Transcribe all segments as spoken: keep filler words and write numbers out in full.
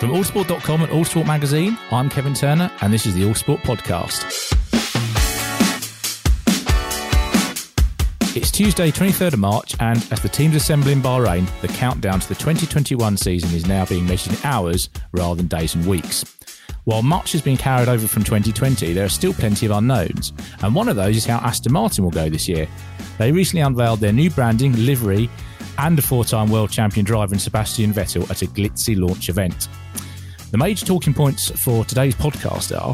From all sport dot com and Allsport Magazine, I'm Kevin Turner, and this is the Allsport Podcast. It's Tuesday, twenty-third of March, and as the teams assemble in Bahrain, the countdown to the twenty twenty-one season is now being measured in hours rather than days and weeks. While much has been carried over from twenty twenty, there are still plenty of unknowns, and one of those is how Aston Martin will go this year. They recently unveiled their new branding, livery, and a four-time world champion driver in Sebastian Vettel at a glitzy launch event. The major talking points for today's podcast are,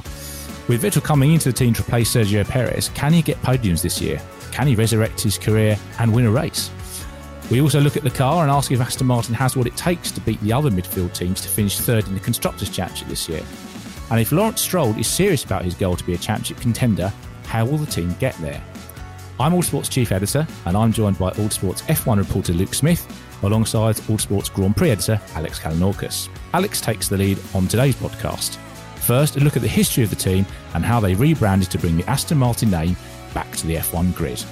with Vettel coming into the team to replace Sergio Perez, can he get podiums this year? Can he resurrect his career and win a race? We also look at the car and ask if Aston Martin has what it takes to beat the other midfield teams to finish third in the Constructors' Championship this year. And if Lawrence Stroll is serious about his goal to be a championship contender, how will the team get there? I'm Allsport's Chief Editor, and I'm joined by Allsport's F one reporter Luke Smith, alongside Allsport's Grand Prix Editor Alex Kalanorkas. Alex takes the lead on today's podcast. First, a look at the history of the team and how they rebranded to bring the Aston Martin name back to the F one grid.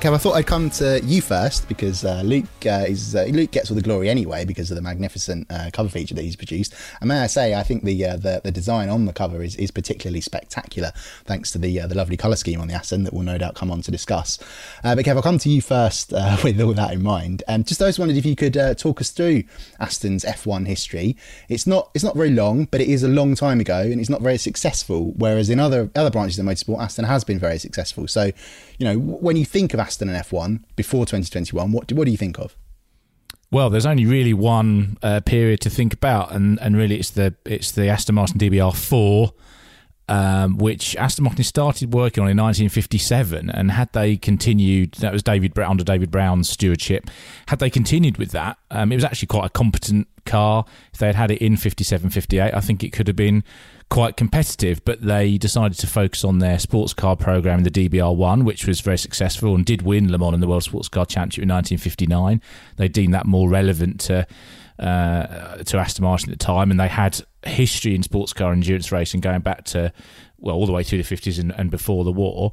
Kev, I thought I'd come to you first because uh, Luke uh, is uh, Luke gets all the glory anyway because of the magnificent uh, cover feature that he's produced. And may I say, I think the uh, the, the design on the cover is, is particularly spectacular, thanks to the uh, the lovely colour scheme on the Aston that we'll no doubt come on to discuss. Uh, but Kev, I'll come to you first uh, with all that in mind. Um, just I just wondered if you could uh, talk us through Aston's F one history. It's not it's not very long, but it is a long time ago, and it's not very successful. Whereas in other other branches of motorsport, Aston has been very successful. So, you know, when you think of Aston Aston and F one before twenty twenty-one, what do, what do you think of? Well, there's only really one uh, period to think about, and, and really it's the it's the Aston Martin D B R four, um, which Aston Martin started working on in nineteen fifty-seven, and had they continued, that was David Brown under David Brown's stewardship, had they continued with that, um, it was actually quite a competent car. If they had had it in fifty-seven fifty-eight, I think it could have been quite competitive, but they decided to focus on their sports car program, the D B R one, which was very successful and did win Le Mans and the World Sports Car Championship in nineteen fifty-nine. They deemed that more relevant to uh, to Aston Martin at the time, and they had history in sports car endurance racing going back to, well, all the way through the fifties and, and before the war.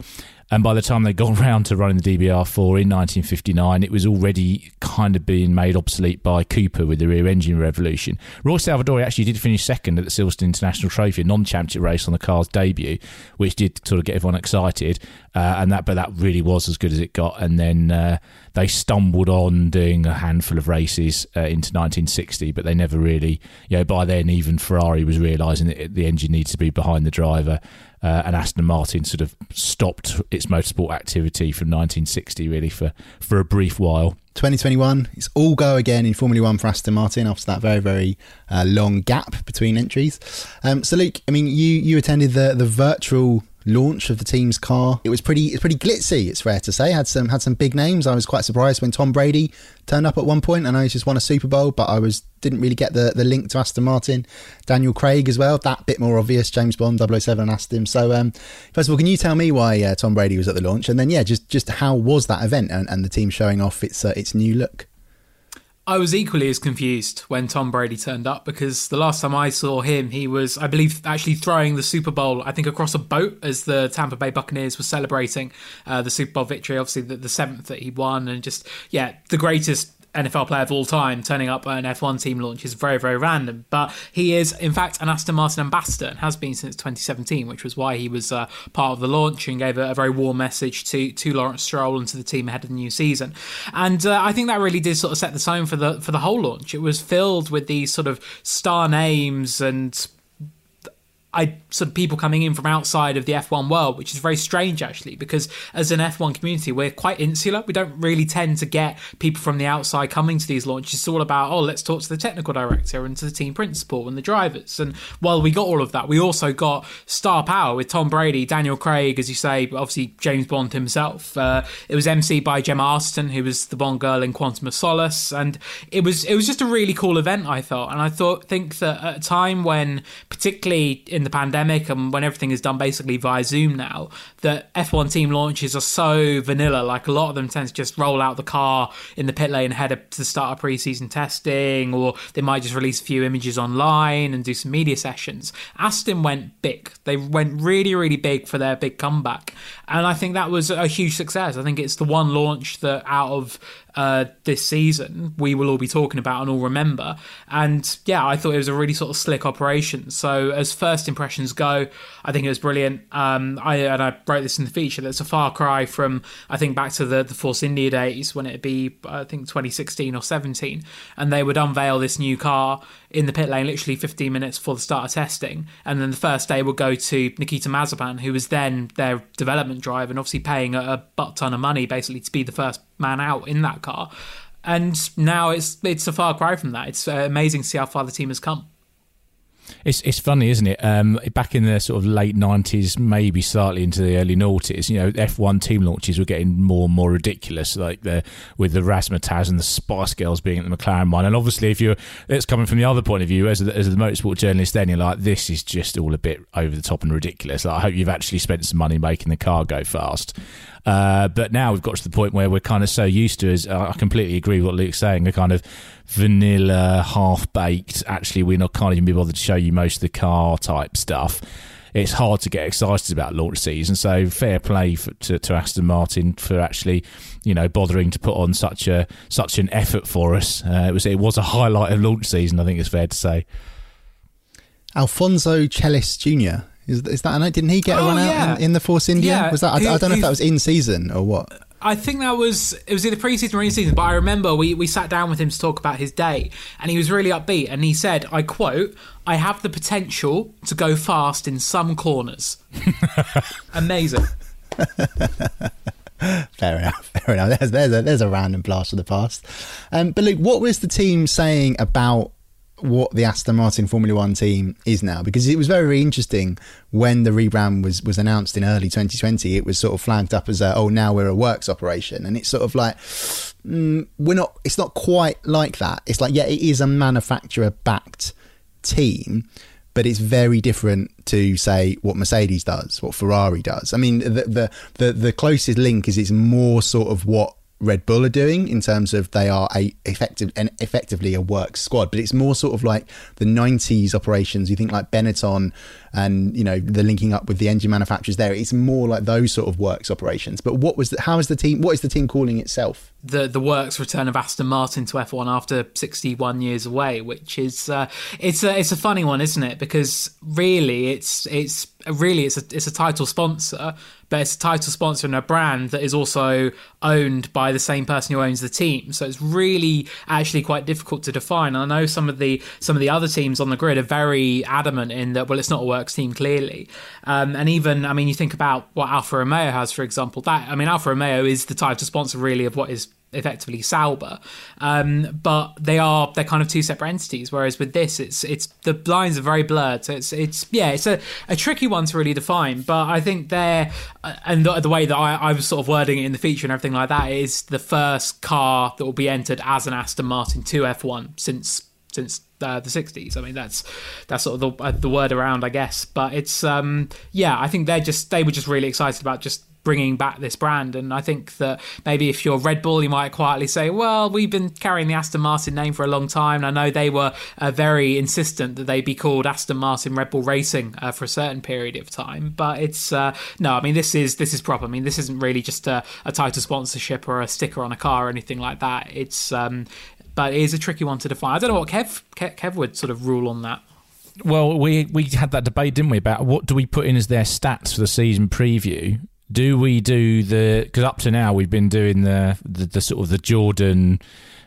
And by the time they got round to running the D B R four in nineteen fifty-nine, it was already kind of being made obsolete by Cooper with the rear engine revolution. Roy Salvadori actually did finish second at the Silverstone International Trophy, a non-championship race on the car's debut, which did sort of get everyone excited. Uh, and that, but that really was as good as it got. And then uh, they stumbled on doing a handful of races uh, into nineteen sixty, but they never really, you know, by then even Ferrari was realising that the engine needs to be behind the driver. Uh, and Aston Martin sort of stopped its motorsport activity from nineteen sixty, really, for, for a brief while. twenty twenty-one, it's all go again in Formula One for Aston Martin after that very, very uh, long gap between entries. Um, so Luke, I mean, you you attended the the virtual launch of the team's car. It was pretty it's pretty glitzy, it's fair to say. Had some had some big names. I was quite surprised when Tom Brady turned up at one point. I know he's just won a Super Bowl, but I was didn't really get the the link to Aston Martin. Daniel Craig as well, that bit more obvious. James Bond, double oh seven and Aston. So um, first of all, can you tell me why uh, Tom Brady was at the launch, and then yeah, just just how was that event and, and the team showing off its uh, its new look? I was equally as confused when Tom Brady turned up, because the last time I saw him, he was, I believe, actually throwing the Super Bowl, I think, across a boat as the Tampa Bay Buccaneers were celebrating uh, the Super Bowl victory, obviously the, the seventh that he won, and just, yeah, the greatest N F L player of all time turning up at an F one team launch is very, very random. But he is, in fact, an Aston Martin ambassador and has been since twenty seventeen, which was why he was uh, part of the launch and gave a, a very warm message to to Lawrence Stroll and to the team ahead of the new season. And uh, I think that really did sort of set the tone for the for the whole launch. It was filled with these sort of star names and I sort of people coming in from outside of the F one world, which is very strange actually, because as an F one community, we're quite insular. We don't really tend to get people from the outside coming to these launches. It's all about, oh, let's talk to the technical director and to the team principal and the drivers. And while we got all of that, we also got star power with Tom Brady, Daniel Craig, as you say, obviously James Bond himself. Uh, it was emceed by Gemma Arterton, who was the Bond girl in Quantum of Solace. And it was, it was just a really cool event, I thought. And I thought, think that at a time when, particularly in the pandemic and when everything is done basically via Zoom now, that F one team launches are so vanilla. Like, a lot of them tend to just roll out the car in the pit lane ahead of, to start a pre-season testing, or they might just release a few images online and do some media sessions. Aston went big. They went really, really big for their big comeback. And I think that was a huge success. I think it's the one launch that out of Uh, this season we will all be talking about and all remember. And yeah, I thought it was a really sort of slick operation. So as first impressions go, I think it was brilliant. Um, I and I wrote this in the feature, that's a far cry from, I think, back to the, the Force India days when it'd be, I think, twenty sixteen or seventeen, and they would unveil this new car in the pit lane literally fifteen minutes before the start of testing, and then the first day would go to Nikita Mazepan, who was then their development driver and obviously paying a, a butt ton of money basically to be the first man out in that car. And now it's it's a far cry from that. It's uh, amazing to see how far the team has come. It's it's funny, isn't it? Um, back in the sort of late nineties, maybe slightly into the early noughties, you know, F one team launches were getting more and more ridiculous, like the with the Razzmatazz and the Spice Girls being at the McLaren one. And obviously, if you're, it's coming from the other point of view, as a, as a motorsport journalist, then you're like, this is just all a bit over the top and ridiculous. Like, I hope you've actually spent some money making the car go fast. Uh, but now we've got to the point where we're kind of so used to, as uh, I completely agree with what Luke's saying, a kind of vanilla, half-baked, actually we're not can't even be bothered to show you most of the car type stuff. It's hard to get excited about launch season, so fair play for, to, to Aston Martin for actually, you know, bothering to put on such a such an effort for us. Uh, it was it was a highlight of launch season, I think it's fair to say. Alfonso Celis Junior Is, is that? I didn't he get oh, a run yeah. out in, in the Force India? Yeah. Was that? I, who, I don't know if that was in season or what. I think that was it was either pre-season or in season. But I remember we we sat down with him to talk about his day, and he was really upbeat. And he said, "I quote: I have the potential to go fast in some corners." Amazing. Fair enough. Fair enough. There's there's a there's a random blast of the past. Um, but Luke, what was the team saying about what the Aston Martin Formula One team is now? Because it was very, very interesting when the rebrand was was announced in early twenty twenty. It was sort of flagged up as a, oh, now we're a works operation, and it's sort of like mm, we're not. It's not quite like that. It's like, yeah, it is a manufacturer backed team, but it's very different to, say, what Mercedes does, what Ferrari does. I mean, the the the, the closest link is it's more sort of what Red Bull are doing, in terms of they are a effective and effectively a work squad, but it's more sort of like the nineties operations. You think like Benetton and, you know, the linking up with the engine manufacturers there. It's more like those sort of works operations. But what was the, how is the team? What is the team calling itself? The the works return of Aston Martin to F one after sixty-one years away, which is uh, it's a it's a funny one, isn't it? Because really, it's it's really it's a it's a title sponsor. But it's a title sponsor and a brand that is also owned by the same person who owns the team. So it's really actually quite difficult to define. And I know some of the some of the other teams on the grid are very adamant in that, well, it's not a works team, clearly. Um, and even, I mean, you think about what Alfa Romeo has, for example. That I mean, Alfa Romeo is the title sponsor, really, of what is effectively Sauber. Um, but they are, they're kind of two separate entities. Whereas with this, it's, it's, the lines are very blurred. So it's, it's, yeah, it's a, a tricky one to really define, but I think they're, and the, the way that I, I was sort of wording it in the feature and everything like that is the first car that will be entered as an Aston Martin to F one since, since Uh, the sixties. I mean, that's that's sort of the, uh, the word around, I guess. But it's um yeah, I think they're just they were just really excited about just bringing back this brand. And I think that maybe if you're Red Bull, you might quietly say, well, we've been carrying the Aston Martin name for a long time. And I know they were uh, very insistent that they be called Aston Martin Red Bull Racing uh, for a certain period of time. But it's uh, no, I mean, this is this is proper. I mean, this isn't really just a, a title sponsorship or a sticker on a car or anything like that. It's um But it is a tricky one to define. I don't know what Kev Kev, Kev would sort of rule on that. Well, we, we had that debate, didn't we, about what do we put in as their stats for the season preview? Do we do the... Because up to now, we've been doing the, the, the sort of the Jordan,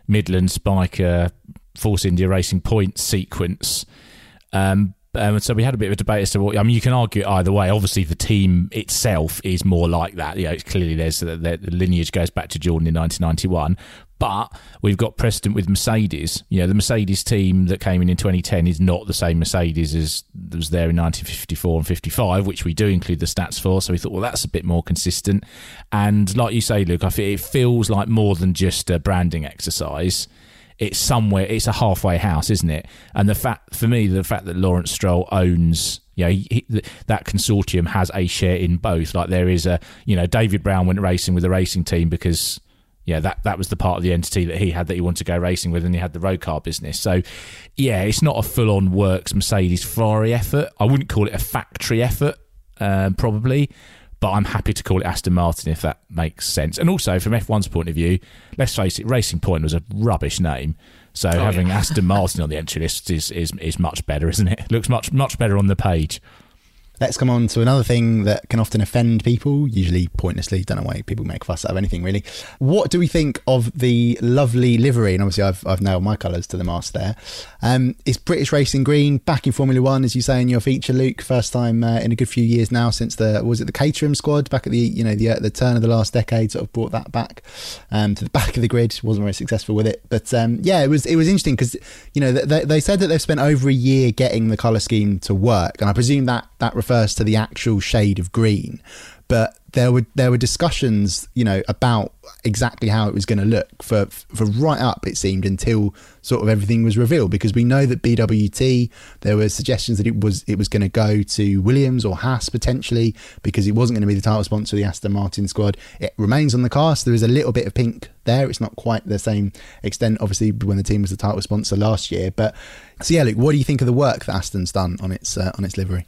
Midland, Spiker, Force India Racing points sequence. Um, and so we had a bit of a debate as to what... I mean, you can argue it either way. Obviously, the team itself is more like that. You know, it's clearly there's the, the lineage goes back to Jordan in nineteen ninety-one. But we've got precedent with Mercedes. You know, the Mercedes team that came in in twenty ten is not the same Mercedes as was there in nineteen fifty-four and fifty-five, which we do include the stats for. So we thought, well, that's a bit more consistent. And like you say, Luke, I feel it feels like more than just a branding exercise. It's somewhere, it's a halfway house, isn't it? And the fact, for me, the fact that Lawrence Stroll owns, you know, he, he, that consortium has a share in both. Like there is a, you know, David Brown went racing with the racing team because... Yeah, that, that was the part of the entity that he had that he wanted to go racing with, and he had the road car business. So, yeah, it's not a full-on works Mercedes-Ferrari effort. I wouldn't call it a factory effort, uh, probably, but I'm happy to call it Aston Martin if that makes sense. And also, from F one's point of view, let's face it, Racing Point was a rubbish name. So oh, having yeah. Aston Martin on the entry list is, is, is much better, isn't it? It looks much, much better on the page. Let's come on to another thing that can often offend people, usually pointlessly. Don't know why people make fuss out of anything, really. What do we think of the lovely livery? And obviously, I've I've nailed my colours to the mast there. Um, it's British Racing Green, back in Formula One, as you say in your feature, Luke. First time uh, in a good few years now since the was it the Caterham squad back at the you know the uh, the turn of the last decade sort of brought that back um, to the back of the grid. Wasn't very successful with it, but um, yeah, it was it was interesting because you know they they said that they've spent over a year getting the colour scheme to work, and I presume that that. Refers to the actual shade of green, but there were there were discussions, you know, about exactly how it was going to look for for right up, it seemed, until sort of everything was revealed. Because we know that B W T, there were suggestions that it was it was going to go to Williams or Haas potentially, because it wasn't going to be the title sponsor of the Aston Martin squad. It remains on the car, so there is a little bit of pink there. It's not quite the same extent, obviously, when the team was the title sponsor last year. But so yeah, Luke, what do you think of the work that Aston's done on its uh, on its livery?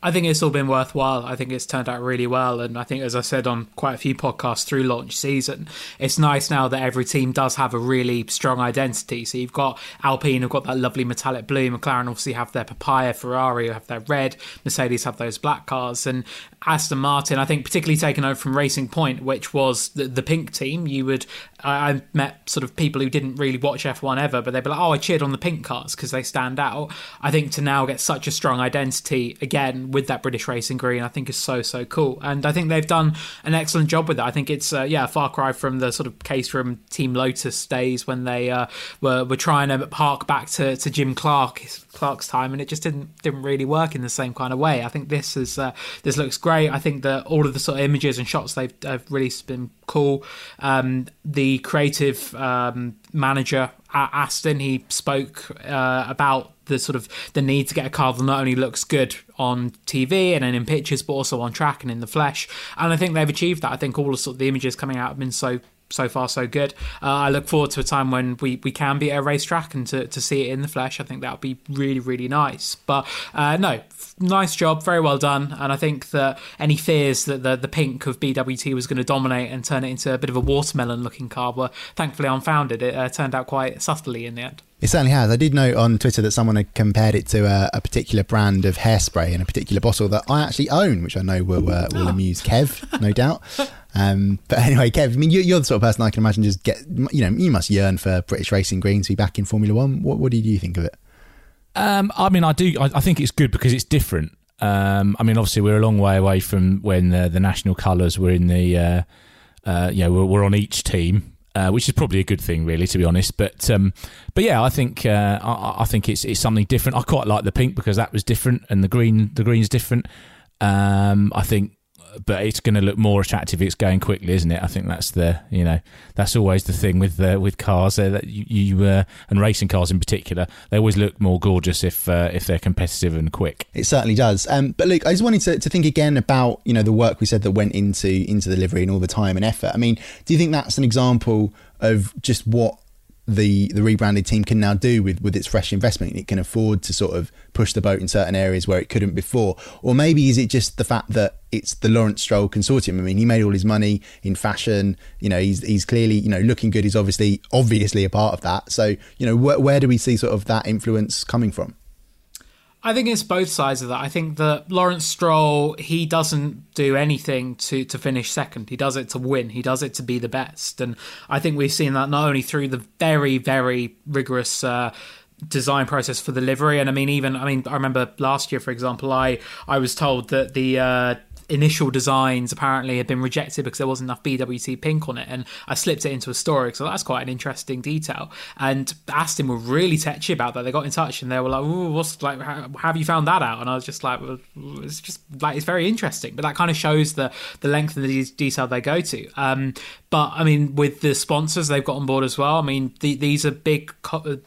I think it's all been worthwhile. I think it's turned out really well. And I think, as I said on quite a few podcasts through launch season, it's nice now that every team does have a really strong identity. So you've got Alpine, who've got that lovely metallic blue. McLaren obviously have their papaya. Ferrari have their red. Mercedes have those black cars. And Aston Martin, I think, particularly taken over from Racing Point, which was the, the pink team. You would, I, I met sort of people who didn't really watch F one ever, but they'd be like, oh, I cheered on the pink cars because they stand out. I think to now get such a strong identity again, with that British Racing Green, I think is so, so cool. And I think they've done an excellent job with it. I think it's, uh, yeah, a far cry from the sort of case from Team Lotus days when they uh, were, were trying to hark back to, to Jim Clark, Clark's time, and it just didn't didn't really work in the same kind of way. I think this is uh, this looks great. I think that all of the sort of images and shots they've, they've released have been cool. Um, the creative um, manager at Aston, he spoke uh, about the sort of the need to get a car that not only looks good on T V and then in pictures, but also on track and in the flesh. And I think they've achieved that. I think all the sort of the images coming out have been so so far so good. Uh, I look forward to a time when we, we can be at a racetrack and to, to see it in the flesh. I think that would be really, really nice. But uh, no, nice job, very well done. And I think that any fears that the, the pink of B W T was going to dominate and turn it into a bit of a watermelon-looking car were thankfully unfounded. It uh, turned out quite subtly in the end. It certainly has. I did note on Twitter that someone had compared it to a, a particular brand of hairspray in a particular bottle that I actually own, which I know will uh, will oh. amuse Kev, no doubt. Um, but anyway, Kev, I mean, you, you're the sort of person I can imagine just get, you know, you must yearn for British Racing Green to be back in Formula One. What, what do you think of it? Um, I mean, I do. I, I think it's good because it's different. Um, I mean, obviously, we're a long way away from when the, the national colours were in the, uh, uh, you know, were, were on each team. uh, which is probably a good thing, really, to be honest. But um, but yeah, I think uh, I, I think it's it's something different. I quite like the pink because that was different, and the green the green's different. Um, I think, but it's going to look more attractive. It's going quickly, isn't it? I think that's the you know that's always the thing with uh, with cars uh, that you, you uh, and racing cars in particular. They always look more gorgeous if uh, if they're competitive and quick. It certainly does. Um, but Luke, I just wanted to, to think again about you know the work we said that went into into the livery and all the time and effort. I mean, do you think that's an example of just what the the rebranded team can now do with with its fresh investment? It can afford to sort of push the boat in certain areas where it couldn't before, or maybe is it just the fact that it's the Lawrence Stroll consortium? I mean, he made all his money in fashion, you know, he's he's clearly, you know, looking good is obviously obviously a part of that. So, you know, wh- where do we see sort of that influence coming from? I think it's both sides of that. I think that Lawrence Stroll, he doesn't do anything to, to finish second. He does it to win. He does it to be the best. And I think we've seen that not only through the very, very rigorous uh, design process for the livery. And I mean, even, I mean, I remember last year, for example, I, I was told that the uh, initial designs apparently had been rejected because there wasn't enough B W T pink on it, and I slipped it into a story, so that's quite an interesting detail. And Aston were really tetchy about that. They got in touch and they were like, "Ooh, what's like? How, how have you found that out?" And I was just like, well, "It's just like it's very interesting." But that kind of shows the the length and the detail they go to. Um, but I mean, with the sponsors they've got on board as well. I mean, the, these are big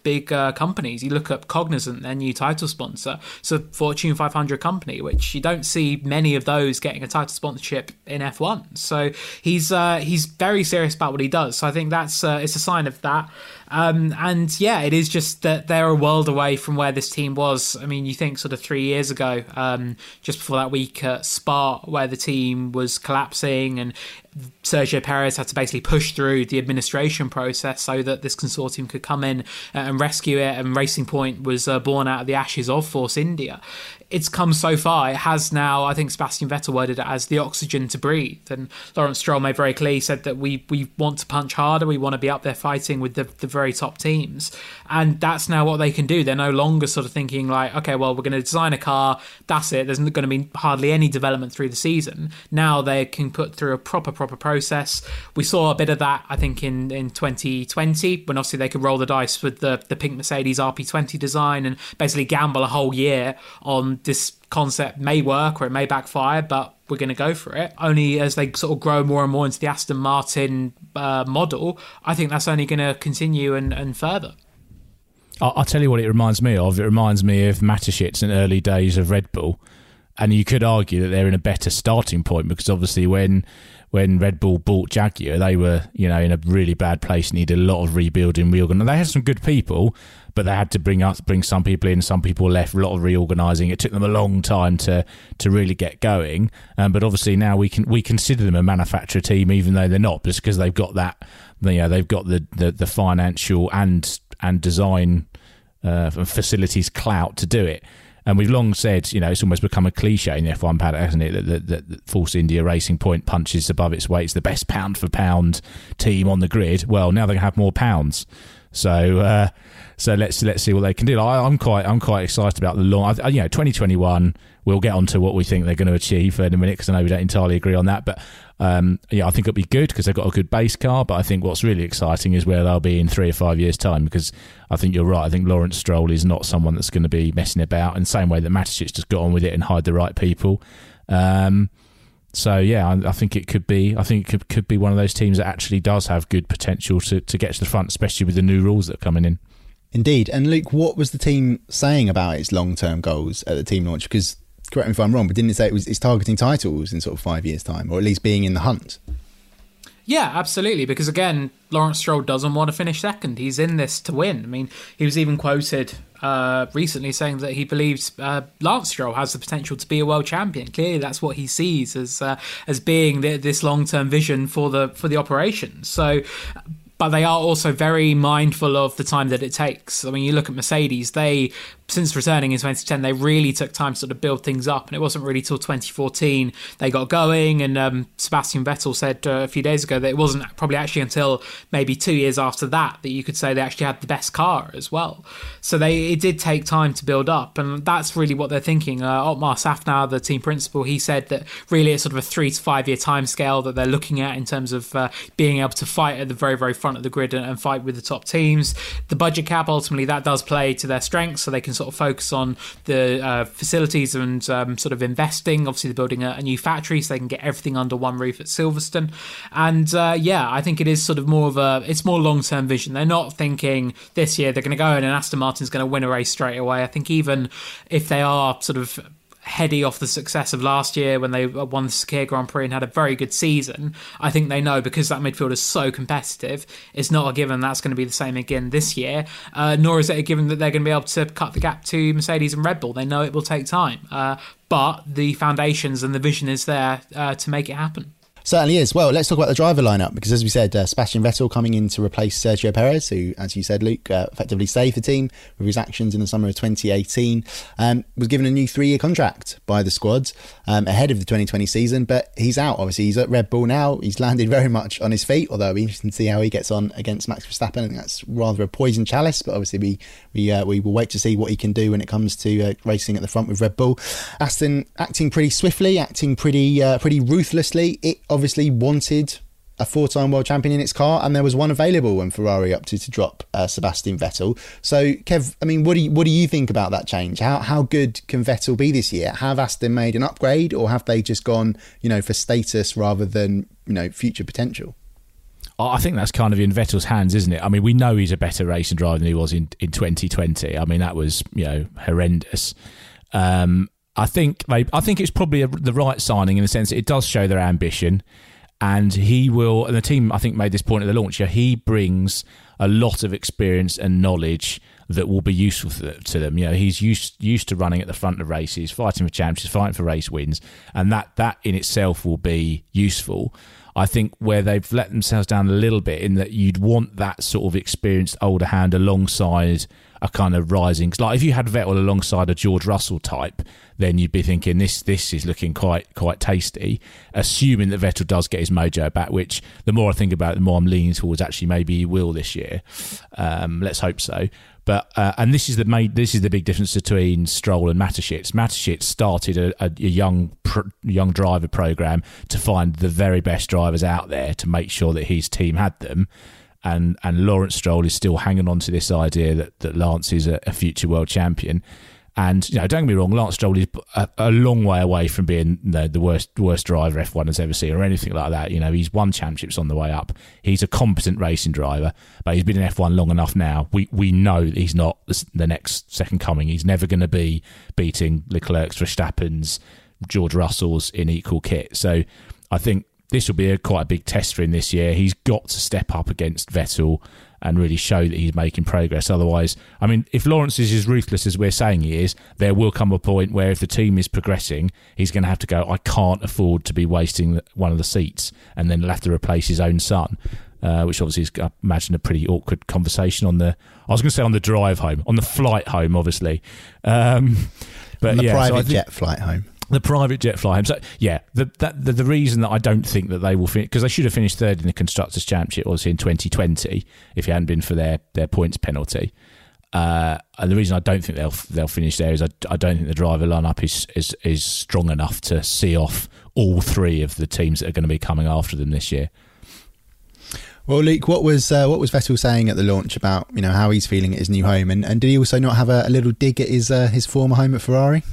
big uh, companies. You look up Cognizant, their new title sponsor, so Fortune five hundred company, which you don't see many of those get. Getting a title sponsorship in F one, so he's uh, he's very serious about what he does. So I think that's uh, it's a sign of that. Um, and yeah, it is just that they're a world away from where this team was. I mean, you think sort of three years ago, um, just before that week at Spa, where the team was collapsing and Sergio Perez had to basically push through the administration process so that this consortium could come in and rescue it, and Racing Point was uh, born out of the ashes of Force India. It's come so far. It has now, I think Sebastian Vettel worded it as the oxygen to breathe, and Lawrence Stroll made very clear, he said that we we want to punch harder, we want to be up there fighting with the, the very top teams, and that's now what they can do. They're no longer sort of thinking like, okay, well, we're going to design a car, that's it, there's going to be hardly any development through the season. Now they can put through a proper proper process. We saw a bit of that, I think, in, in twenty twenty, when obviously they could roll the dice with the, the pink Mercedes R P twenty design and basically gamble a whole year on this concept may work or it may backfire, but we're going to go for it. Only as they sort of grow more and more into the Aston Martin uh, model, I think that's only going to continue and, and further. I'll tell you what it reminds me of. It reminds me of Mateschitz in early days of Red Bull. And you could argue that they're in a better starting point, because obviously when when Red Bull bought Jaguar, they were, you know, in a really bad place, needed a lot of rebuilding, reorganising. They had some good people, but they had to bring up, bring some people in, some people left, a lot of reorganising. It took them a long time to to really get going. Um, but obviously now we can we consider them a manufacturer team, even though they're not, just because they've got that, you know, they've got the, the, the financial and and design uh, facilities clout to do it. And we've long said, you know, it's almost become a cliche in the F one paddock, hasn't it, that, that, that, that Force India Racing Point punches above its weight. It's the best pound-for-pound team on the grid. Well, now they're going to have more pounds. So uh, so let's let's see what they can do. I, I'm quite I'm quite excited about the launch. I, you know, twenty twenty-one, we'll get on to what we think they're going to achieve in a minute, because I know we don't entirely agree on that. But, um, yeah, I think it'll be good because they've got a good base car. But I think what's really exciting is where they'll be in three or five years' time, because I think you're right. I think Lawrence Stroll is not someone that's going to be messing about in the same way that Mateschitz just got on with it and hired the right people. Um, so, yeah, I, I think it could be I think it could, could be one of those teams that actually does have good potential to, to get to the front, especially with the new rules that are coming in. Indeed. And, Luke, what was the team saying about its long-term goals at the team launch? Because, correct me if I'm wrong, but didn't it say it was it's targeting titles in sort of five years' time, or at least being in the hunt? Yeah, absolutely. Because, again, Lawrence Stroll doesn't want to finish second. He's in this to win. I mean, he was even quoted uh, recently saying that he believes uh, Lance Stroll has the potential to be a world champion. Clearly, that's what he sees as uh, as being the, this long-term vision for the for the operation. So. But they are also very mindful of the time that it takes. I mean, you look at Mercedes, they since returning in twenty ten, they really took time to sort of build things up, and it wasn't really till twenty fourteen they got going. And um, Sebastian Vettel said uh, a few days ago that it wasn't probably actually until maybe two years after that that you could say they actually had the best car as well. So they it did take time to build up, and that's really what they're thinking. Uh, Otmar Safnauer, the team principal, he said that really it's sort of a three to five year time scale that they're looking at in terms of uh, being able to fight at the very, very front of the grid and, and fight with the top teams. The budget cap, ultimately, that does play to their strengths, so they can sort of focus on the uh, facilities and um, sort of investing. Obviously, they're building a, a new factory, so they can get everything under one roof at Silverstone. And uh, yeah, I think it is sort of more of a, it's more long-term vision. They're not thinking this year they're going to go in and Aston Martin's going to win a race straight away. I think even if they are sort of heady off the success of last year when they won the Sakir Grand Prix and had a very good season, I think they know, because that midfield is so competitive, it's not a given that's going to be the same again this year, uh, nor is it a given that they're going to be able to cut the gap to Mercedes and Red Bull. They know it will take time, uh, but the foundations and the vision is there uh, to make it happen. Certainly is. Well, let's talk about the driver lineup, because as we said, uh, Sebastian Vettel coming in to replace Sergio Perez, who, as you said, Luke, uh, effectively saved the team with his actions in the summer of twenty eighteen, um, was given a new three-year contract by the squad um, ahead of the twenty twenty season, but he's out. Obviously, he's at Red Bull now. He's landed very much on his feet, although it'll be interesting to see how he gets on against Max Verstappen. I think that's rather a poison chalice, but obviously we we uh, we will wait to see what he can do when it comes to uh, racing at the front with Red Bull. Aston acting pretty swiftly, acting pretty uh, pretty ruthlessly. It obviously wanted a four-time world champion in its car, and there was one available when Ferrari opted to drop uh, Sebastian Vettel. So, Kev, I mean, what do you, what do you think about that change? How how good can Vettel be this year? Have Aston made an upgrade, or have they just gone, you know, for status rather than, you know, future potential? I think that's kind of in Vettel's hands, isn't it? I mean, we know he's a better racing driver than he was in, in twenty twenty. I mean, that was, you know, horrendous. Um, I think they. I think it's probably a, the right signing, in the sense that it does show their ambition, and he will. And the team, I think, made this point at the launch. Yeah, he brings a lot of experience and knowledge that will be useful to them. You know, he's used used to running at the front of races, fighting for championships, fighting for race wins, and that that in itself will be useful. I think where they've let themselves down a little bit, in that you'd want that sort of experienced older hand alongside a kind of rising, like if you had Vettel alongside a George Russell type, then you'd be thinking this this is looking quite quite tasty, assuming that Vettel does get his mojo back, which the more I think about it, the more I'm leaning towards actually maybe he will this year. Um, let's hope so. But uh, and this is the main, this is the big difference between Stroll and Mateschitz. Mateschitz started a, a, a young pr, young driver program to find the very best drivers out there to make sure that his team had them. And and Lawrence Stroll is still hanging on to this idea that, that Lance is a, a future world champion. And, you know, don't get me wrong, Lance Stroll is a, a long way away from being you know, the worst worst driver F one has ever seen or anything like that. You know, he's won championships on the way up. He's a competent racing driver, but he's been in F one long enough now. We we know that he's not the next second coming. He's never going to be beating Leclerc's, Verstappen's, George Russell's in equal kit. So I think this will be a quite a big test for him this year. He's got to step up against Vettel and really show that he's making progress. Otherwise, I mean, if Lawrence is as ruthless as we're saying he is, there will come a point where if the team is progressing, he's going to have to go, I can't afford to be wasting one of the seats, and then he'll have to replace his own son, uh, which obviously is, I imagine, a pretty awkward conversation on the, I was going to say on the drive home, on the flight home, obviously. Um, but on the yeah, private so I think, jet flight home. The private jet fly home. So, yeah, the, that, the the reason that I don't think that they will finish, because they should have finished third in the Constructors' Championship, obviously, in twenty twenty, if it hadn't been for their, their points penalty. Uh, and the reason I don't think they'll they'll finish there is I, I don't think the driver lineup is, is, is strong enough to see off all three of the teams that are going to be coming after them this year. Well, Luke, what was uh, what was Vettel saying at the launch about, you know, how he's feeling at his new home? And, and did he also not have a, a little dig at his uh, his former home at Ferrari?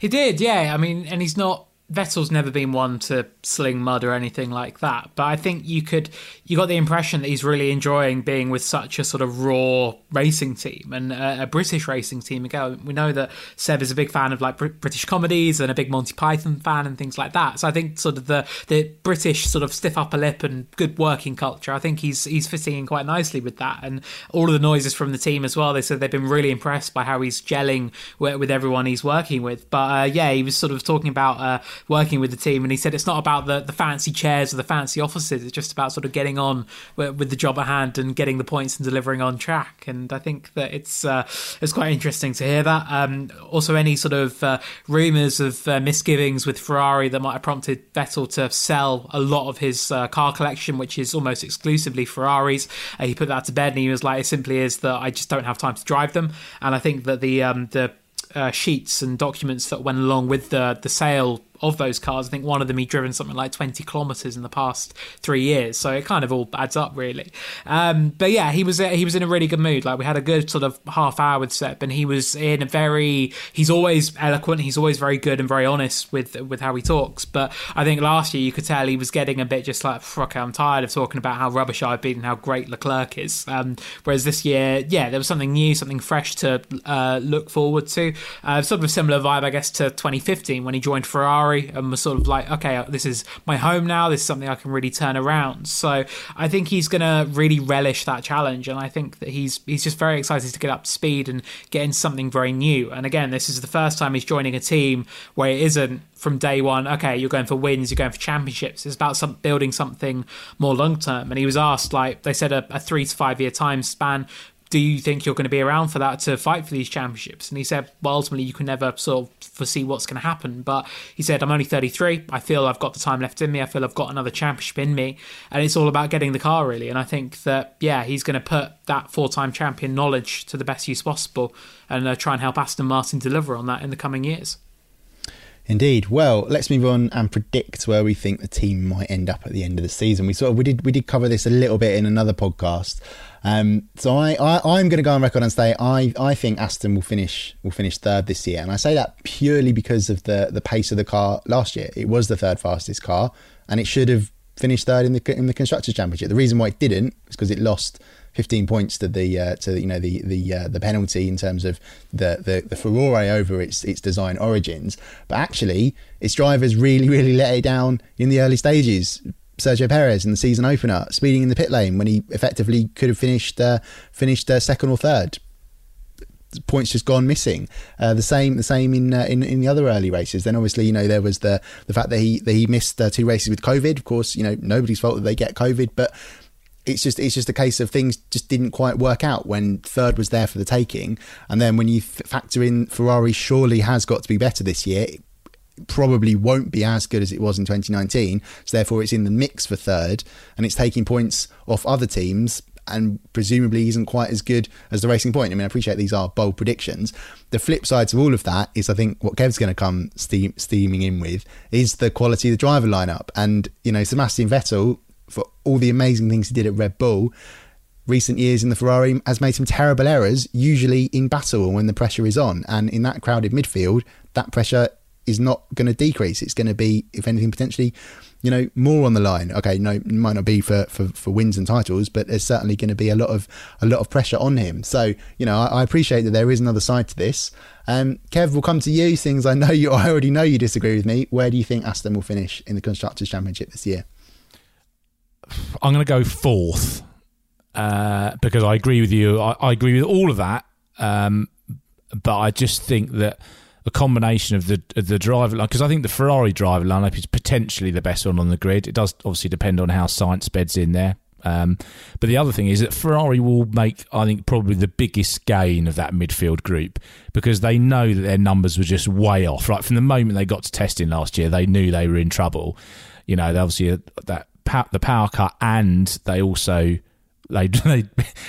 He did, yeah. I mean, and he's not... Vettel's never been one to sling mud or anything like that. But I think you could... You got the impression that he's really enjoying being with such a sort of raw racing team and a, a British racing team. Again, we know that Seb is a big fan of like British comedies and a big Monty Python fan and things like that. So I think sort of the, the British sort of stiff upper lip and good working culture, I think he's he's fitting in quite nicely with that. And all of the noises from the team as well, they said they've been really impressed by how he's gelling with, with everyone he's working with. But uh, yeah, he was sort of talking about... Uh, working with the team, and he said it's not about the, the fancy chairs or the fancy offices, it's just about sort of getting on with the job at hand and getting the points and delivering on track. And I think that it's uh, it's quite interesting to hear that. Um, also, any sort of uh, rumours of uh, misgivings with Ferrari that might have prompted Vettel to sell a lot of his uh, car collection, which is almost exclusively Ferraris. Uh, he put that to bed, and he was like, it simply is that I just don't have time to drive them. And I think that the um, the uh, sheets and documents that went along with the the sale of those cars, I think one of them he'd driven something like twenty kilometers in the past three years, so it kind of all adds up, really. Um but yeah, he was he was in a really good mood. Like, we had a good sort of half hour with Seb, and he was in a very he's always eloquent, he's always very good and very honest with with how he talks. But I think last year you could tell he was getting a bit just like, fuck, I'm tired of talking about how rubbish I've been and how great Leclerc is. Um whereas this year, yeah, there was something new, something fresh to uh look forward to. Uh sort of a similar vibe, I guess, to twenty fifteen when he joined Ferrari and was sort of like, okay, this is my home now, this is something I can really turn around. So I think he's going to really relish that challenge, and I think that he's he's just very excited to get up to speed and get in something very new. And again, this is the first time he's joining a team where it isn't from day one, okay, you're going for wins, you're going for championships. It's about some, building something more long term. And he was asked, like, they said a, a three to five year time span, do you think you're going to be around for that to fight for these championships? And he said, well, ultimately you can never sort of foresee what's going to happen. But he said, I'm only thirty-three. I feel I've got the time left in me. I feel I've got another championship in me. And it's all about getting the car, really. And I think that, yeah, he's going to put that four-time champion knowledge to the best use possible and uh, try and help Aston Martin deliver on that in the coming years. Indeed. Well, let's move on and predict where we think the team might end up at the end of the season. We sort of we did we did cover this a little bit in another podcast. Um, so I, I I'm going to go on record and say I I think Aston will finish will finish third this year, and I say that purely because of the the pace of the car last year. It was the third fastest car, and it should have finished third in the in the Constructors' Championship. The reason why it didn't is because it lost fifteen points to the uh, to you know the the uh, the penalty in terms of the, the the Ferrari over its its design origins. But actually, its drivers really really let it down in the early stages. Sergio Perez in the season opener, speeding in the pit lane when he effectively could have finished uh, finished uh, second or third. Points just gone missing. Uh, the same, the same in, uh, in in the other early races. Then obviously, you know, there was the the fact that he that he missed uh, two races with COVID. Of course, you know, nobody's fault that they get COVID, but it's just it's just a case of things just didn't quite work out when third was there for the taking. And then when you f- factor in Ferrari, surely has got to be better this year. Probably won't be as good as it was in twenty nineteen, so therefore it's in the mix for third, and it's taking points off other teams and presumably isn't quite as good as the Racing Point. I mean, I appreciate these are bold predictions. The flip side to all of that is, I think what Kev's going to come steam, steaming in with is the quality of the driver lineup. And, you know, Sebastian Vettel, for all the amazing things he did at Red Bull, recent years in the Ferrari has made some terrible errors, usually in battle and when the pressure is on. And in that crowded midfield, that pressure is not going to decrease. It's going to be, if anything, potentially, you know, more on the line. Okay, no, it might not be for, for, for wins and titles, but there's certainly going to be a lot of a lot of pressure on him. So, you know, I, I appreciate that there is another side to this. Um, Kev, we'll come to you. Things I know you, I already know you disagree with me. Where do you think Aston will finish in the Constructors' Championship this year? I'm going to go fourth uh, because I agree with you. I, I agree with all of that, um, but I just think that a combination of the of the driver line, because I think the Ferrari driver lineup is potentially the best one on the grid. It does obviously depend on how science beds in there. Um, but the other thing is that Ferrari will make, I think, probably the biggest gain of that midfield group, because they know that their numbers were just way off. Right from the moment they got to testing last year, they knew they were in trouble. You know, they obviously that the power cut, and they also. They, they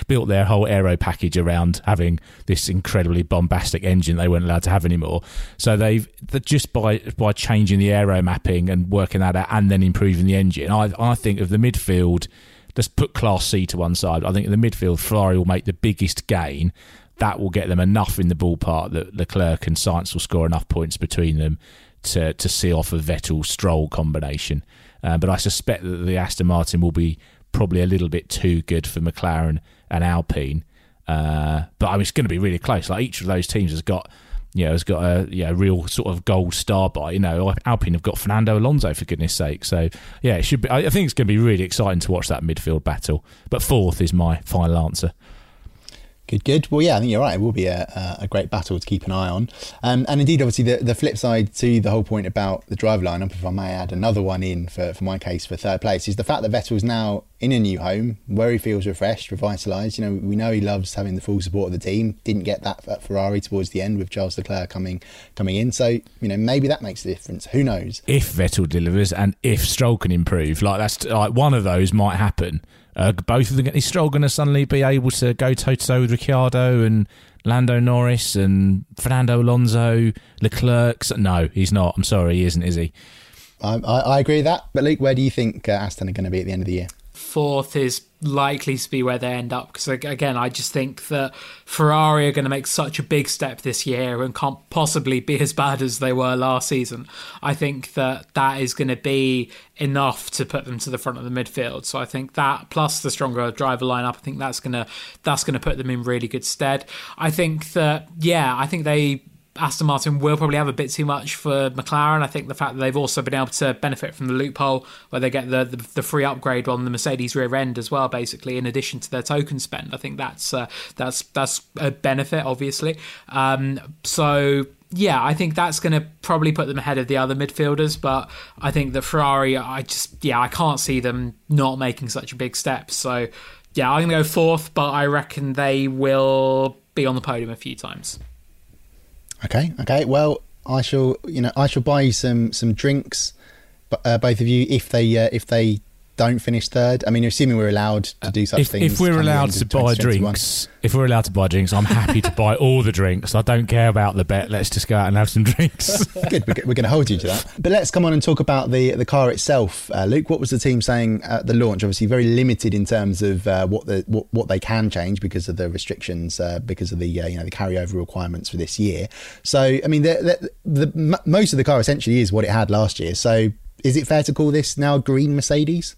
built their whole aero package around having this incredibly bombastic engine they weren't allowed to have anymore. So they've just by by changing the aero mapping and working that out and then improving the engine. I, I think of the midfield, let's put Class C to one side. I think in the midfield, Ferrari will make the biggest gain. That will get them enough in the ballpark that Leclerc and Sainz will score enough points between them to, to see off a Vettel-Stroll combination. Uh, but I suspect that the Aston Martin will be probably a little bit too good for McLaren and Alpine, uh, but I mean, it's going to be really close. Like, each of those teams has got, you know, has got a you know, real sort of gold star by. You know, Alpine have got Fernando Alonso, for goodness' sake. So yeah, it should be. I think it's going to be really exciting to watch that midfield battle. But fourth is my final answer. Good, good. Well, yeah, I think you're right. It will be a, a great battle to keep an eye on. Um, and indeed, obviously, the, the flip side to the whole point about the driver lineup, if I may add another one in for, for my case for third place, is the fact that Vettel's now in a new home where he feels refreshed, revitalised. You know, we know he loves having the full support of the team. Didn't get that at Ferrari towards the end with Charles Leclerc coming coming in. So, you know, maybe that makes a difference. Who knows? If Vettel delivers and if Stroll can improve, like that's like one of those might happen. Uh, both of them, is Stroll going to suddenly be able to go toe-to-toe with Ricciardo and Lando Norris and Fernando Alonso, Leclerc? No, he's not. I'm sorry, he isn't, is he? I, I, I agree with that. But Luke, where do you think uh, Aston are going to be at the end of the year? Fourth is likely to be where they end up, because again, I just think that Ferrari are going to make such a big step this year and can't possibly be as bad as they were last season. I think that that is going to be enough to put them to the front of the midfield. So I think that plus the stronger driver lineup, I think that's going to that's going to put them in really good stead. I think that yeah, I think they. Aston Martin will probably have a bit too much for McLaren. I think the fact that they've also been able to benefit from the loophole where they get the, the, the free upgrade on the Mercedes rear end as well, basically, in addition to their token spend. I think that's uh, that's that's a benefit, obviously. Um, so... Yeah, I think that's going to probably put them ahead of the other midfielders, but I think that Ferrari, I just, yeah, I can't see them not making such a big step. So, yeah, I'm going to go fourth, but I reckon they will be on the podium a few times. Okay, okay. Well, I shall, you know, I shall buy you some some drinks, uh, both of you, if they uh, if they don't finish third. I mean, assuming we're allowed to do such if, things. If we're allowed to buy drinks, if we're allowed to buy drinks, I'm happy to buy all the drinks. I don't care about the bet. Let's just go out and have some drinks. Good. We're going to hold you to that. But let's come on and talk about the, the car itself. Uh, Luke, what was the team saying at the launch? Obviously, very limited in terms of uh, what the what, what they can change because of the restrictions, uh, because of the uh, you know the carryover requirements for this year. So, I mean, the, the, the, m- most of the car essentially is what it had last year. So, is it fair to call this now a green Mercedes?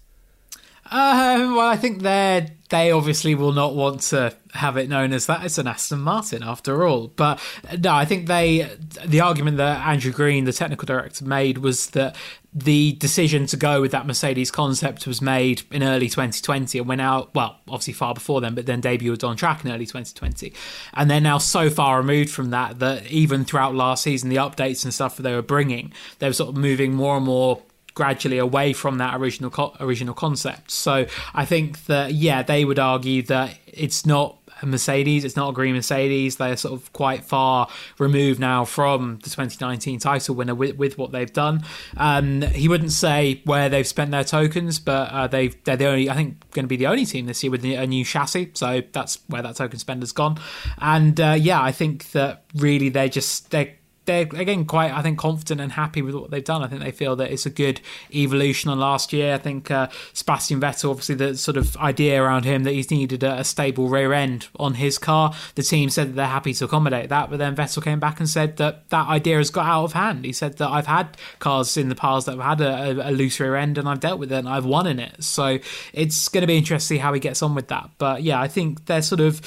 Uh, well, I think they're, they obviously will not want to have it known as that. It's an Aston Martin after all. But no, I think they the argument that Andrew Green, the technical director, made was that the decision to go with that Mercedes concept was made in early twenty twenty and went out, well, obviously far before then, but then debuted on track in early twenty twenty. And they're now so far removed from that that even throughout last season, the updates and stuff that they were bringing, they were sort of moving more and more gradually away from that original co- original concept. So I think that, yeah, they would argue that it's not a Mercedes, it's not a green Mercedes. They're sort of quite far removed now from the twenty nineteen title winner with, with what they've done. Um, he wouldn't say where they've spent their tokens, but uh, they've, they're the only, I think, going to be the only team this year with a new chassis. So that's where that token spend has gone. And uh, yeah, I think that really they're just... they're They're, again, quite, I think, confident and happy with what they've done. I think they feel that it's a good evolution on last year. I think uh, Sebastian Vettel, obviously, the sort of idea around him that he's needed a, a stable rear end on his car. The team said that they're happy to accommodate that, but then Vettel came back and said that that idea has got out of hand. He said that I've had cars in the past that have had a, a, a loose rear end and I've dealt with it and I've won in it. So it's going to be interesting to see how he gets on with that. But yeah, I think they're sort of...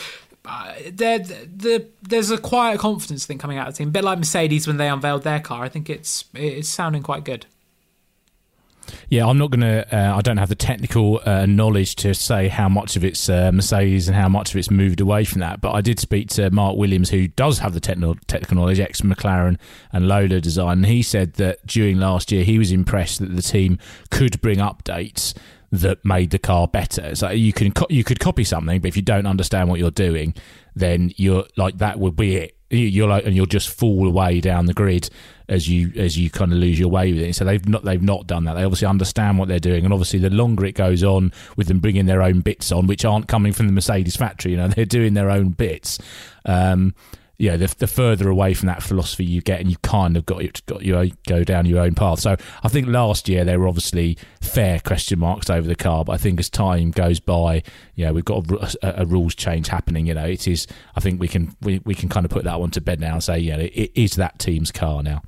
Uh, they're, they're, there's a quiet confidence thing coming out of the team, a bit like Mercedes when they unveiled their car. I think it's it's sounding quite good. Yeah, I'm not going to, uh, I don't have the technical uh, knowledge to say how much of it's uh, Mercedes and how much of it's moved away from that, but I did speak to Mark Williams, who does have the technical technical knowledge, ex-McLaren and Lola design, and he said that during last year he was impressed that the team could bring updates that made the car better. So you can co- you could copy something, but if you don't understand what you're doing, then you're like, that would be it. You're like, and you'll just fall away down the grid as you as you kind of lose your way with it. So they've not they've not done that. They obviously understand what they're doing, and obviously the longer it goes on with them bringing their own bits on, which aren't coming from the Mercedes factory, you know, they're doing their own bits. Um, yeah, the, the further away from that philosophy you get, and you kind of got you got you go down your own path. So I think last year there were obviously fair question marks over the car, but I think as time goes by, you know, we've got a, a rules change happening. You know, it is. I think we can we, we can kind of put that one to bed now and say, you know, it, it is that team's car now.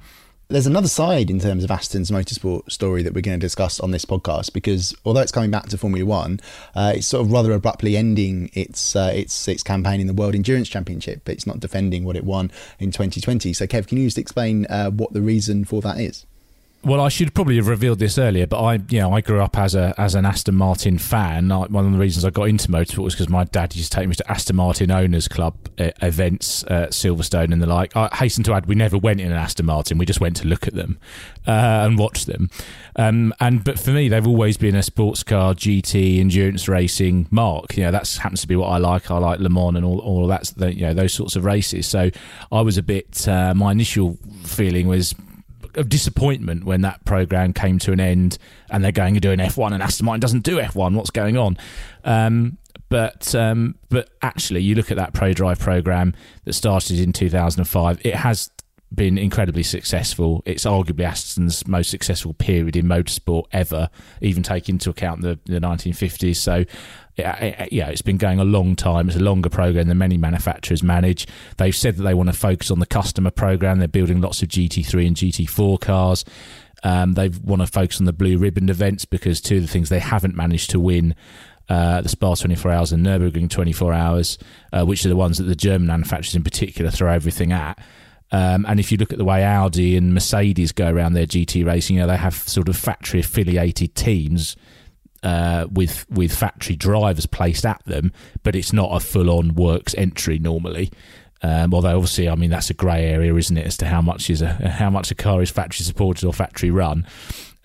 There's another side in terms of Aston's motorsport story that we're going to discuss on this podcast, because although it's coming back to Formula One, uh, it's sort of rather abruptly ending its uh, its its campaign in the World Endurance Championship, but it's not defending what it won in twenty twenty. So Kev, can you just explain uh, what the reason for that is? Well, I should probably have revealed this earlier, but I, you know, I grew up as a as an Aston Martin fan. I, one of the reasons I got into motorsport was because my dad used to take me to Aston Martin Owners Club uh, events, uh, Silverstone and the like. I hasten to add, we never went in an Aston Martin; we just went to look at them uh, and watch them. Um, and but for me, they've always been a sports car, G T, endurance racing mark. You know, that happens to be what I like. I like Le Mans and all all that's the, you know, those sorts of races. So I was a bit. Uh, my initial feeling was. Of disappointment when that program came to an end and they're going to do an F one and Aston Martin doesn't do F one. What's going on? Um, but um, but actually, you look at that ProDrive program that started in two thousand five. It has been incredibly successful. It's arguably Aston's most successful period in motorsport ever, even take into account the, the nineteen fifties. So yeah, yeah, it's been going a long time. It's a longer program than many manufacturers manage. They've said that they want to focus on the customer program. They're building lots of G T three and G T four cars. Um, they want to focus on the blue ribbon events because two of the things they haven't managed to win, uh, the Spa twenty-four hours and Nürburgring twenty-four hours, uh, which are the ones that the German manufacturers in particular throw everything at. Um, and if you look at the way Audi and Mercedes go around their G T racing, you know, they have sort of factory affiliated teams uh, with with factory drivers placed at them, but it's not a full on works entry normally. Um, although obviously, I mean, that's a grey area, isn't it, as to how much is a how much a car is factory supported or factory run.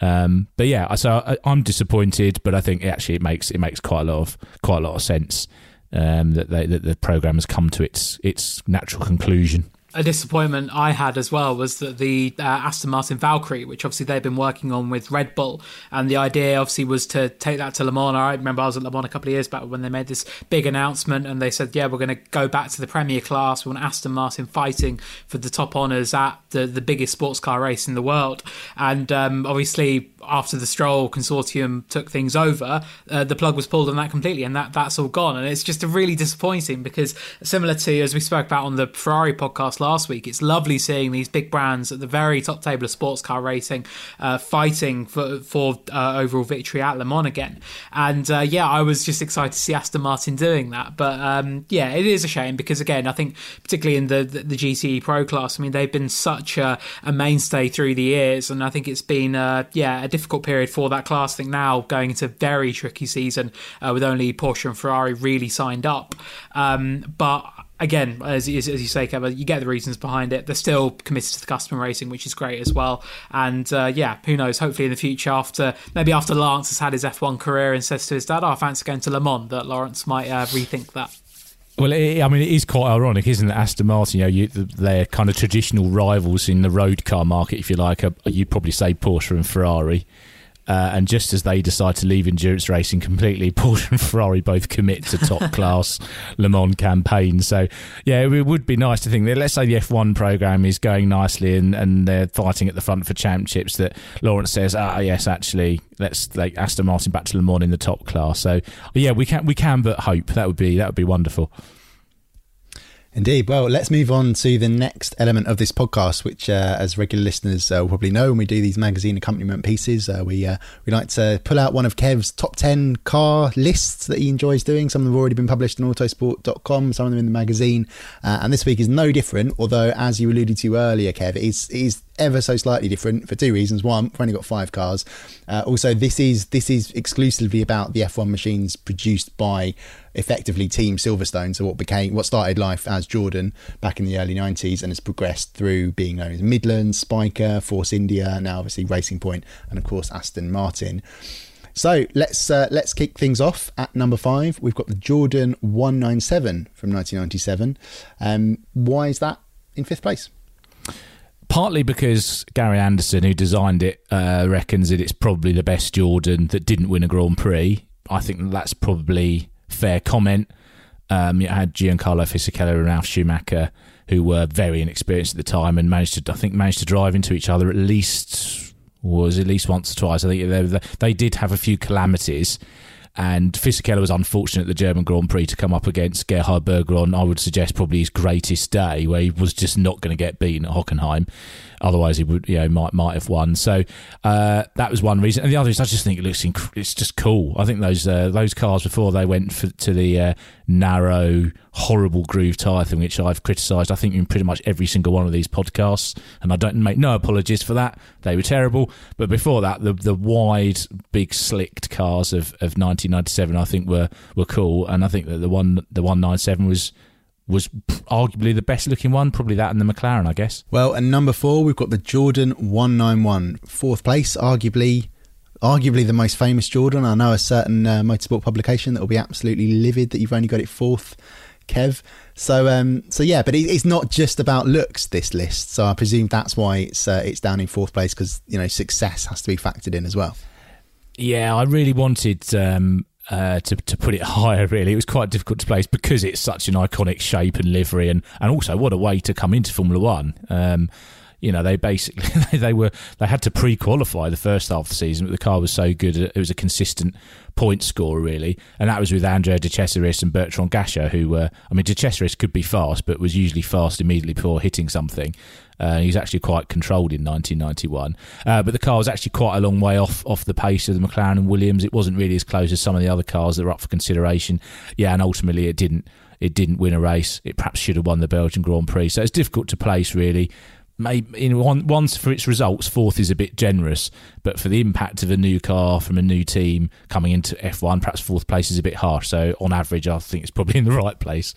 Um, but yeah, so I, I'm disappointed, but I think actually it makes it makes quite a lot of quite a lot of sense um, that, they, that the program has come to its its natural conclusion. A disappointment I had as well was that the uh, Aston Martin Valkyrie, which obviously they've been working on with Red Bull, and the idea obviously was to take that to Le Mans. I remember I was at Le Mans a couple of years back when they made this big announcement and they said, yeah, we're going to go back to the Premier class. We want Aston Martin fighting for the top honours at the, the biggest sports car race in the world. And um, obviously after the Stroll consortium took things over, uh, the plug was pulled on that completely, and that that's all gone. And it's just really disappointing because, similar to as we spoke about on the Ferrari podcast last week, it's lovely seeing these big brands at the very top table of sports car racing uh, fighting for, for uh, overall victory at Le Mans again. And uh, yeah, I was just excited to see Aston Martin doing that. But um, yeah, it is a shame because, again, I think particularly in the, the, the G T E Pro class, I mean, they've been such a, a mainstay through the years, and I think it's been, uh, yeah, a difficult period for that class. I think now going into a very tricky season uh, with only Porsche and Ferrari really signed up. Um, but again, as, as you say, Kevin, you get the reasons behind it. They're still committed to the customer racing, which is great as well. And uh, yeah, who knows? Hopefully in the future, after maybe after Lawrence has had his F one career and says to his dad, oh, I fancy going to Le Mans, that Lawrence might uh, rethink that. Well, it, I mean, it is quite ironic, isn't it? Aston Martin, you know, you, their kind of traditional rivals in the road car market, if you like, are, you'd probably say Porsche and Ferrari. Uh, and just as they decide to leave endurance racing completely, Porsche and Ferrari both commit to top-class Le Mans campaigns. So, yeah, it would be nice to think that, let's say the F one programme is going nicely and, and they're fighting at the front for championships, that Lawrence says, ah, yes, actually, let's take Aston Martin back to Le Mans in the top class. So, yeah, we can we can but hope. That would be that would be wonderful. Indeed. Well, let's move on to the next element of this podcast, which, uh, as regular listeners uh, will probably know, when we do these magazine accompaniment pieces, uh, we uh, we like to pull out one of Kev's top ten car lists that he enjoys doing. Some of them have already been published on autosport dot com, some of them in the magazine. Uh, and this week is no different, although, as you alluded to earlier, Kev, it is, it is ever so slightly different for two reasons. One, we've only got five cars. Uh, also, this is this is exclusively about the F one machines produced by effectively Team Silverstone, so what became what started life as Jordan back in the early nineties and has progressed through being known as Midland, Spiker, Force India, now obviously Racing Point, and of course Aston Martin. So let's uh, let's kick things off at number five. We've got the Jordan one ninety-seven from nineteen ninety-seven. Um, why is that in fifth place? Partly because Gary Anderson, who designed it, uh, reckons that it's probably the best Jordan that didn't win a Grand Prix. I think that's probably fair comment. Um, it had Giancarlo Fisichella and Ralf Schumacher, who were very inexperienced at the time and managed to, I think, managed to drive into each other at least was at least once or twice. I think they, they did have a few calamities, and Fisichella was unfortunate at the German Grand Prix to come up against Gerhard Berger on, I would suggest, probably his greatest day, where he was just not going to get beaten at Hockenheim. Otherwise, he would, you know, might might have won. So uh, that was one reason. And the other is I just think it looks inc- it's just cool. I think those uh, those cars before they went for, to the uh, narrow horrible groove tyre thing, which I've criticised, I think, in pretty much every single one of these podcasts, and I don't make no apologies for that. They were terrible. But before that, the the wide, big, slicked cars of, of nineteen ninety-seven, I think, were were cool, and I think that the one the one ninety-seven was was arguably the best looking one, probably that and the McLaren, I guess. Well, and number four, we've got the Jordan one ninety-one, fourth place, arguably. Arguably the most famous Jordan. I know a certain uh, motorsport publication that will be absolutely livid that you've only got it fourth, Kev. So, um, so yeah, but it, it's not just about looks, this list. So I presume that's why it's uh, it's down in fourth place, because you know success has to be factored in as well. Yeah, I really wanted um, uh, to to put it higher. Really, it was quite difficult to place because it's such an iconic shape and livery, and and also what a way to come into Formula One. Um, You know, they basically they were they had to pre-qualify the first half of the season, but the car was so good it was a consistent point scorer, really, and that was with Andrea de Cesaris and Bertrand Gacher, who were I mean, de Cesaris could be fast, but was usually fast immediately before hitting something. Uh, he was actually quite controlled in nineteen ninety-one, uh, but the car was actually quite a long way off off the pace of the McLaren and Williams. It wasn't really as close as some of the other cars that were up for consideration. Yeah, and ultimately it didn't it didn't win a race. It perhaps should have won the Belgian Grand Prix, so it's difficult to place, really. Maybe in one, once for its results, fourth is a bit generous, but for the impact of a new car from a new team coming into F one, perhaps fourth place is a bit harsh. So on average, I think it's probably in the right place.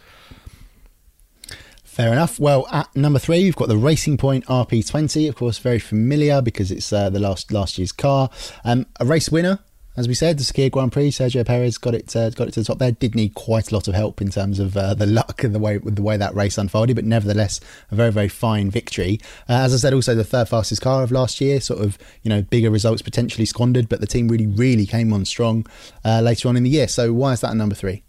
Fair enough. Well, at number three, you've got the Racing Point R P twenty, of course, very familiar because it's uh, the last last year's car. Um, a race winner, as we said, the Sakir Grand Prix. Sergio Perez got it uh, got it to the top there. Did need quite a lot of help in terms of uh, the luck and the way the way that race unfolded, but nevertheless, a very, very fine victory. Uh, as I said, also the third fastest car of last year, sort of, you know, bigger results potentially squandered, but the team really, really came on strong uh, later on in the year. So why is that a number three?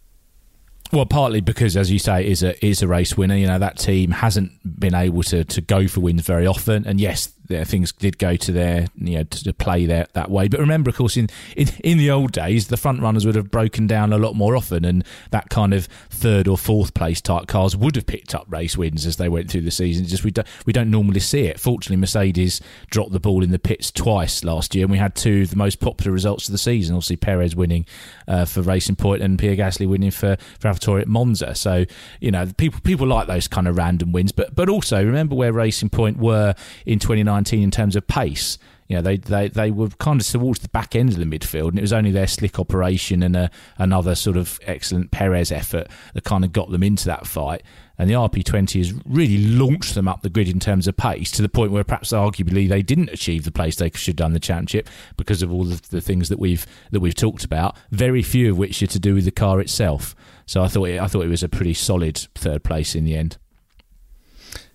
Well, partly because, as you say, it is a, is a race winner. You know, that team hasn't been able to, to go for wins very often. And yes, their things did go to their, you know, to play their, that way. But remember, of course, in, in, in the old days, the front runners would have broken down a lot more often, and that kind of third or fourth place type cars would have picked up race wins as they went through the season. It's just we don't, we don't normally see it. Fortunately, Mercedes dropped the ball in the pits twice last year, and we had two of the most popular results of the season. Obviously, Perez winning uh, for Racing Point and Pierre Gasly winning for, for AlphaTauri at Monza. So, you know, people people like those kind of random wins. But, but also, remember where Racing Point were in twenty nineteen in terms of pace. You know, they, they they were kind of towards the back end of the midfield, and it was only their slick operation and a, another sort of excellent Perez effort that kind of got them into that fight. And the R P twenty has really launched them up the grid in terms of pace, to the point where perhaps arguably they didn't achieve the place they should have done the championship because of all the, the things that we've that we've talked about, very few of which are to do with the car itself. So I thought it, I thought it was a pretty solid third place in the end.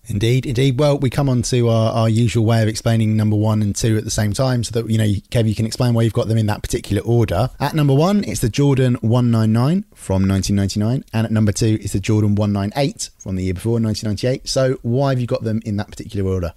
Indeed, indeed. Well, we come on to our, our usual way of explaining number one and two at the same time, so that, you know, Kev, you can explain why you've got them in that particular order. At number one, it's the Jordan one ninety-nine from nineteen ninety-nine, and at number two, it's the Jordan one ninety-eight from the year before, nineteen ninety-eight. So why have you got them in that particular order?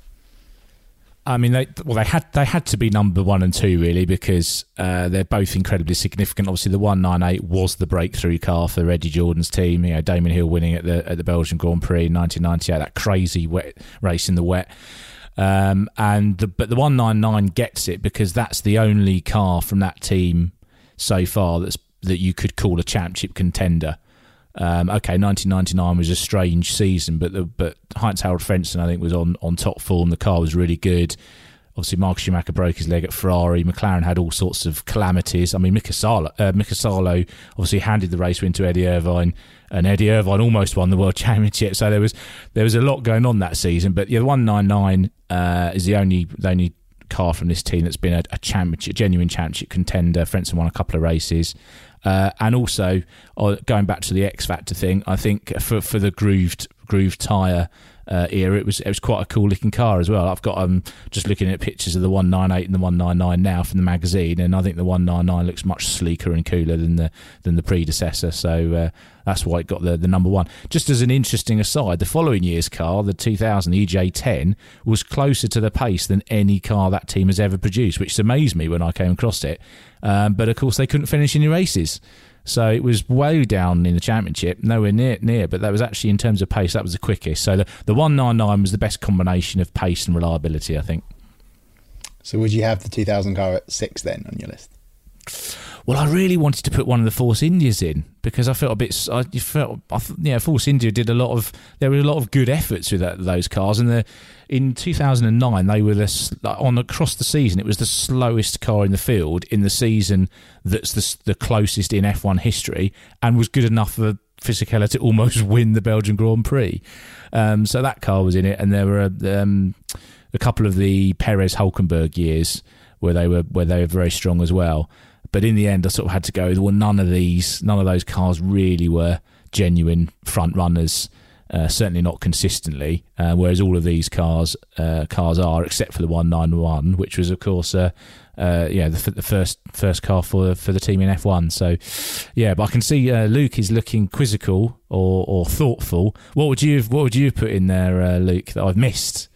I mean, they well, they had they had to be number one and two, really, because uh, they're both incredibly significant. Obviously, the one ninety-eight was the breakthrough car for Eddie Jordan's team. You know, Damon Hill winning at the at the Belgian Grand Prix in nineteen ninety-eight, that crazy wet race in the wet. Um, and the, but the one ninety-nine gets it because that's the only car from that team so far that's that you could call a championship contender. Um, okay, nineteen ninety-nine was a strange season, but the, but Heinz-Harald Frentzen, I think, was on, on top form. The car was really good. Obviously, Michael Schumacher broke his leg at Ferrari. McLaren had all sorts of calamities. I mean, Mika Salo, uh, Mika Salo obviously handed the race win to Eddie Irvine, and Eddie Irvine almost won the World Championship. So there was there was a lot going on that season. But yeah, the one ninety-nine uh, is the only the only car from this team that's been a, a championship, genuine championship contender. Frentzen won a couple of races. Uh, and also, uh, going back to the X Factor thing, I think for for the grooved grooved tyre uh, era, it was it was quite a cool looking car as well. I've got um just looking at pictures of the one ninety-eight and the one ninety-nine now from the magazine, and I think the one ninety-nine looks much sleeker and cooler than the than the predecessor. So uh, that's why it got the the number one. Just as an interesting aside, the following year's car, the two thousand E J ten, was closer to the pace than any car that team has ever produced, which amazed me when I came across it. Um, but of course, they couldn't finish any races. So it was way down in the championship, nowhere near, near. But that was actually, in terms of pace, that was the quickest. So the, the one ninety-nine was the best combination of pace and reliability, I think. So would you have the two thousand car at six then on your list? well, I really wanted to put one of the Force Indias in because I felt a bit, I felt, I, yeah, Force India did a lot of, there were a lot of good efforts with that, those cars. And the, in two thousand nine, they were the, on across the season, it was the slowest car in the field in the season that's the, the closest in F one history and was good enough for Fisichella to almost win the Belgian Grand Prix. Um, so that car was in it. And there were um, a couple of the Perez-Hulkenberg years where they were where they were very strong as well. But in the end, I sort of had to go, well, none of these, none of those cars really were genuine front runners, uh, certainly not consistently, uh, whereas all of these cars uh, cars are, except for the one ninety-one, which was, of course, uh, uh, yeah, the, the first first car for for the team in F one. So, yeah, but I can see uh, Luke is looking quizzical or, or thoughtful. What would you have, what would you have put in there, uh, Luke, that I've missed?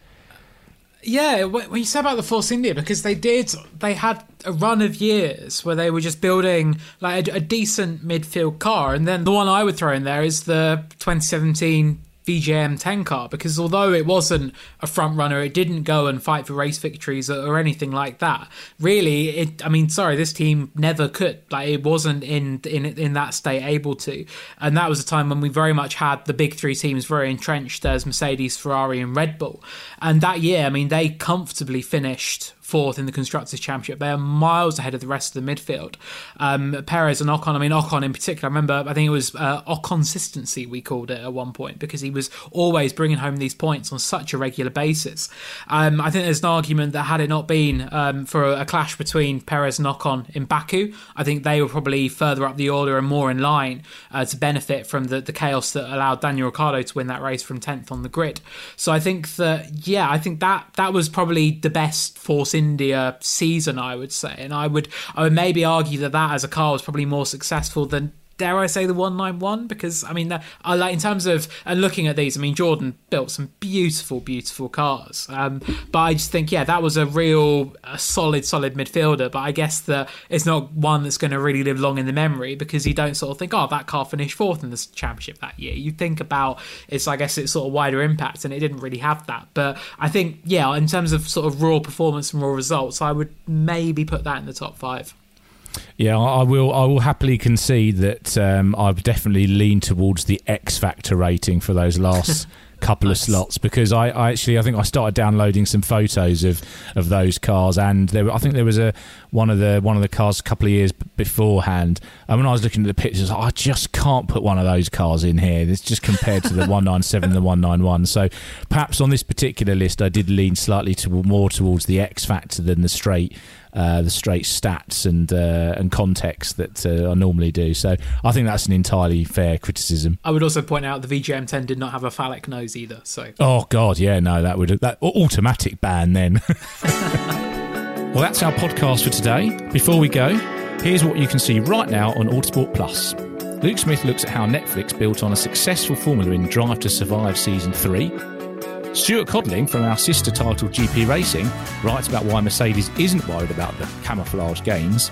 Yeah, when you said about the Force India, because they did, they had a run of years where they were just building like a, a decent midfield car. And then the one I would throw in there is the twenty seventeen V J M ten car, because although it wasn't a front runner, it didn't go and fight for race victories or, or anything like that. Really, it, I mean, sorry, this team never could. Like, it wasn't in in in that state able to. And that was a time when we very much had the big three teams very entrenched as Mercedes, Ferrari, and Red Bull. And that year, I mean, they comfortably finished fourth in the Constructors' Championship. They are miles ahead of the rest of the midfield. Um, Perez and Ocon, I mean, Ocon in particular, I remember, I think it was uh, Ocon-consistency we called it at one point, because he was always bringing home these points on such a regular basis. Um, I think there's an argument that had it not been um, for a, a clash between Perez and Ocon in Baku, I think they were probably further up the order and more in line uh, to benefit from the, the chaos that allowed Daniel Ricciardo to win that race from tenth on the grid. So I think that, yeah, I think that that was probably the best Force India season, I would say, and I would I would maybe argue that that as a car was probably more successful than, dare I say, the one ninety-one, because I mean, I like in terms of and looking at these, I mean, Jordan built some beautiful, beautiful cars, um, but I just think, yeah, that was a real a solid, solid midfielder. But I guess that it's not one that's going to really live long in the memory, because you don't sort of think, oh, that car finished fourth in the championship that year. You think about it's, I guess, it's sort of wider impact, and it didn't really have that. But I think, yeah, in terms of sort of raw performance and raw results, I would maybe put that in the top five. Yeah, I will. I will happily concede that um, I've definitely leaned towards the X Factor rating for those last couple nice. of slots, because I, I actually I think I started downloading some photos of, of those cars, and there I think there was a one of the one of the cars a couple of years beforehand, and when I was looking at the pictures, I just can't put one of those cars in here. It's just compared to the one ninety-seven and the one ninety-one. So perhaps on this particular list, I did lean slightly to, more towards the X Factor than the straight. Uh, the straight stats and uh, and context that uh, I normally do. So I think that's an entirely fair criticism. I would also point out the V J M ten did not have a phallic nose either. So oh god, yeah, no, that would that automatic ban then. Well, that's our podcast for today. Before we go, here's what you can see right now on Autosport Plus. Luke Smith looks at how Netflix built on a successful formula in Drive to Survive Season three. Stuart Codling from our sister title G P Racing writes about why Mercedes isn't worried about the camouflage gains.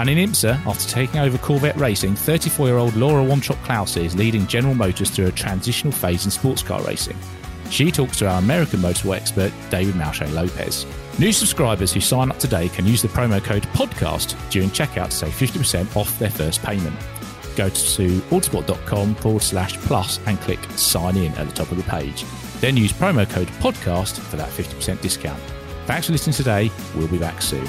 And in IMSA, after taking over Corvette Racing, thirty-four-year-old Laura Weintraub-Klause is leading General Motors through a transitional phase in sports car racing. She talks to our American motorsport expert, David Malche-Lopez. New subscribers who sign up today can use the promo code PODCAST during checkout to save fifty percent off their first payment. Go to autosport.com forward slash plus and click sign in at the top of the page. Then use promo code PODCAST for that fifty percent discount. Thanks for listening today. We'll be back soon.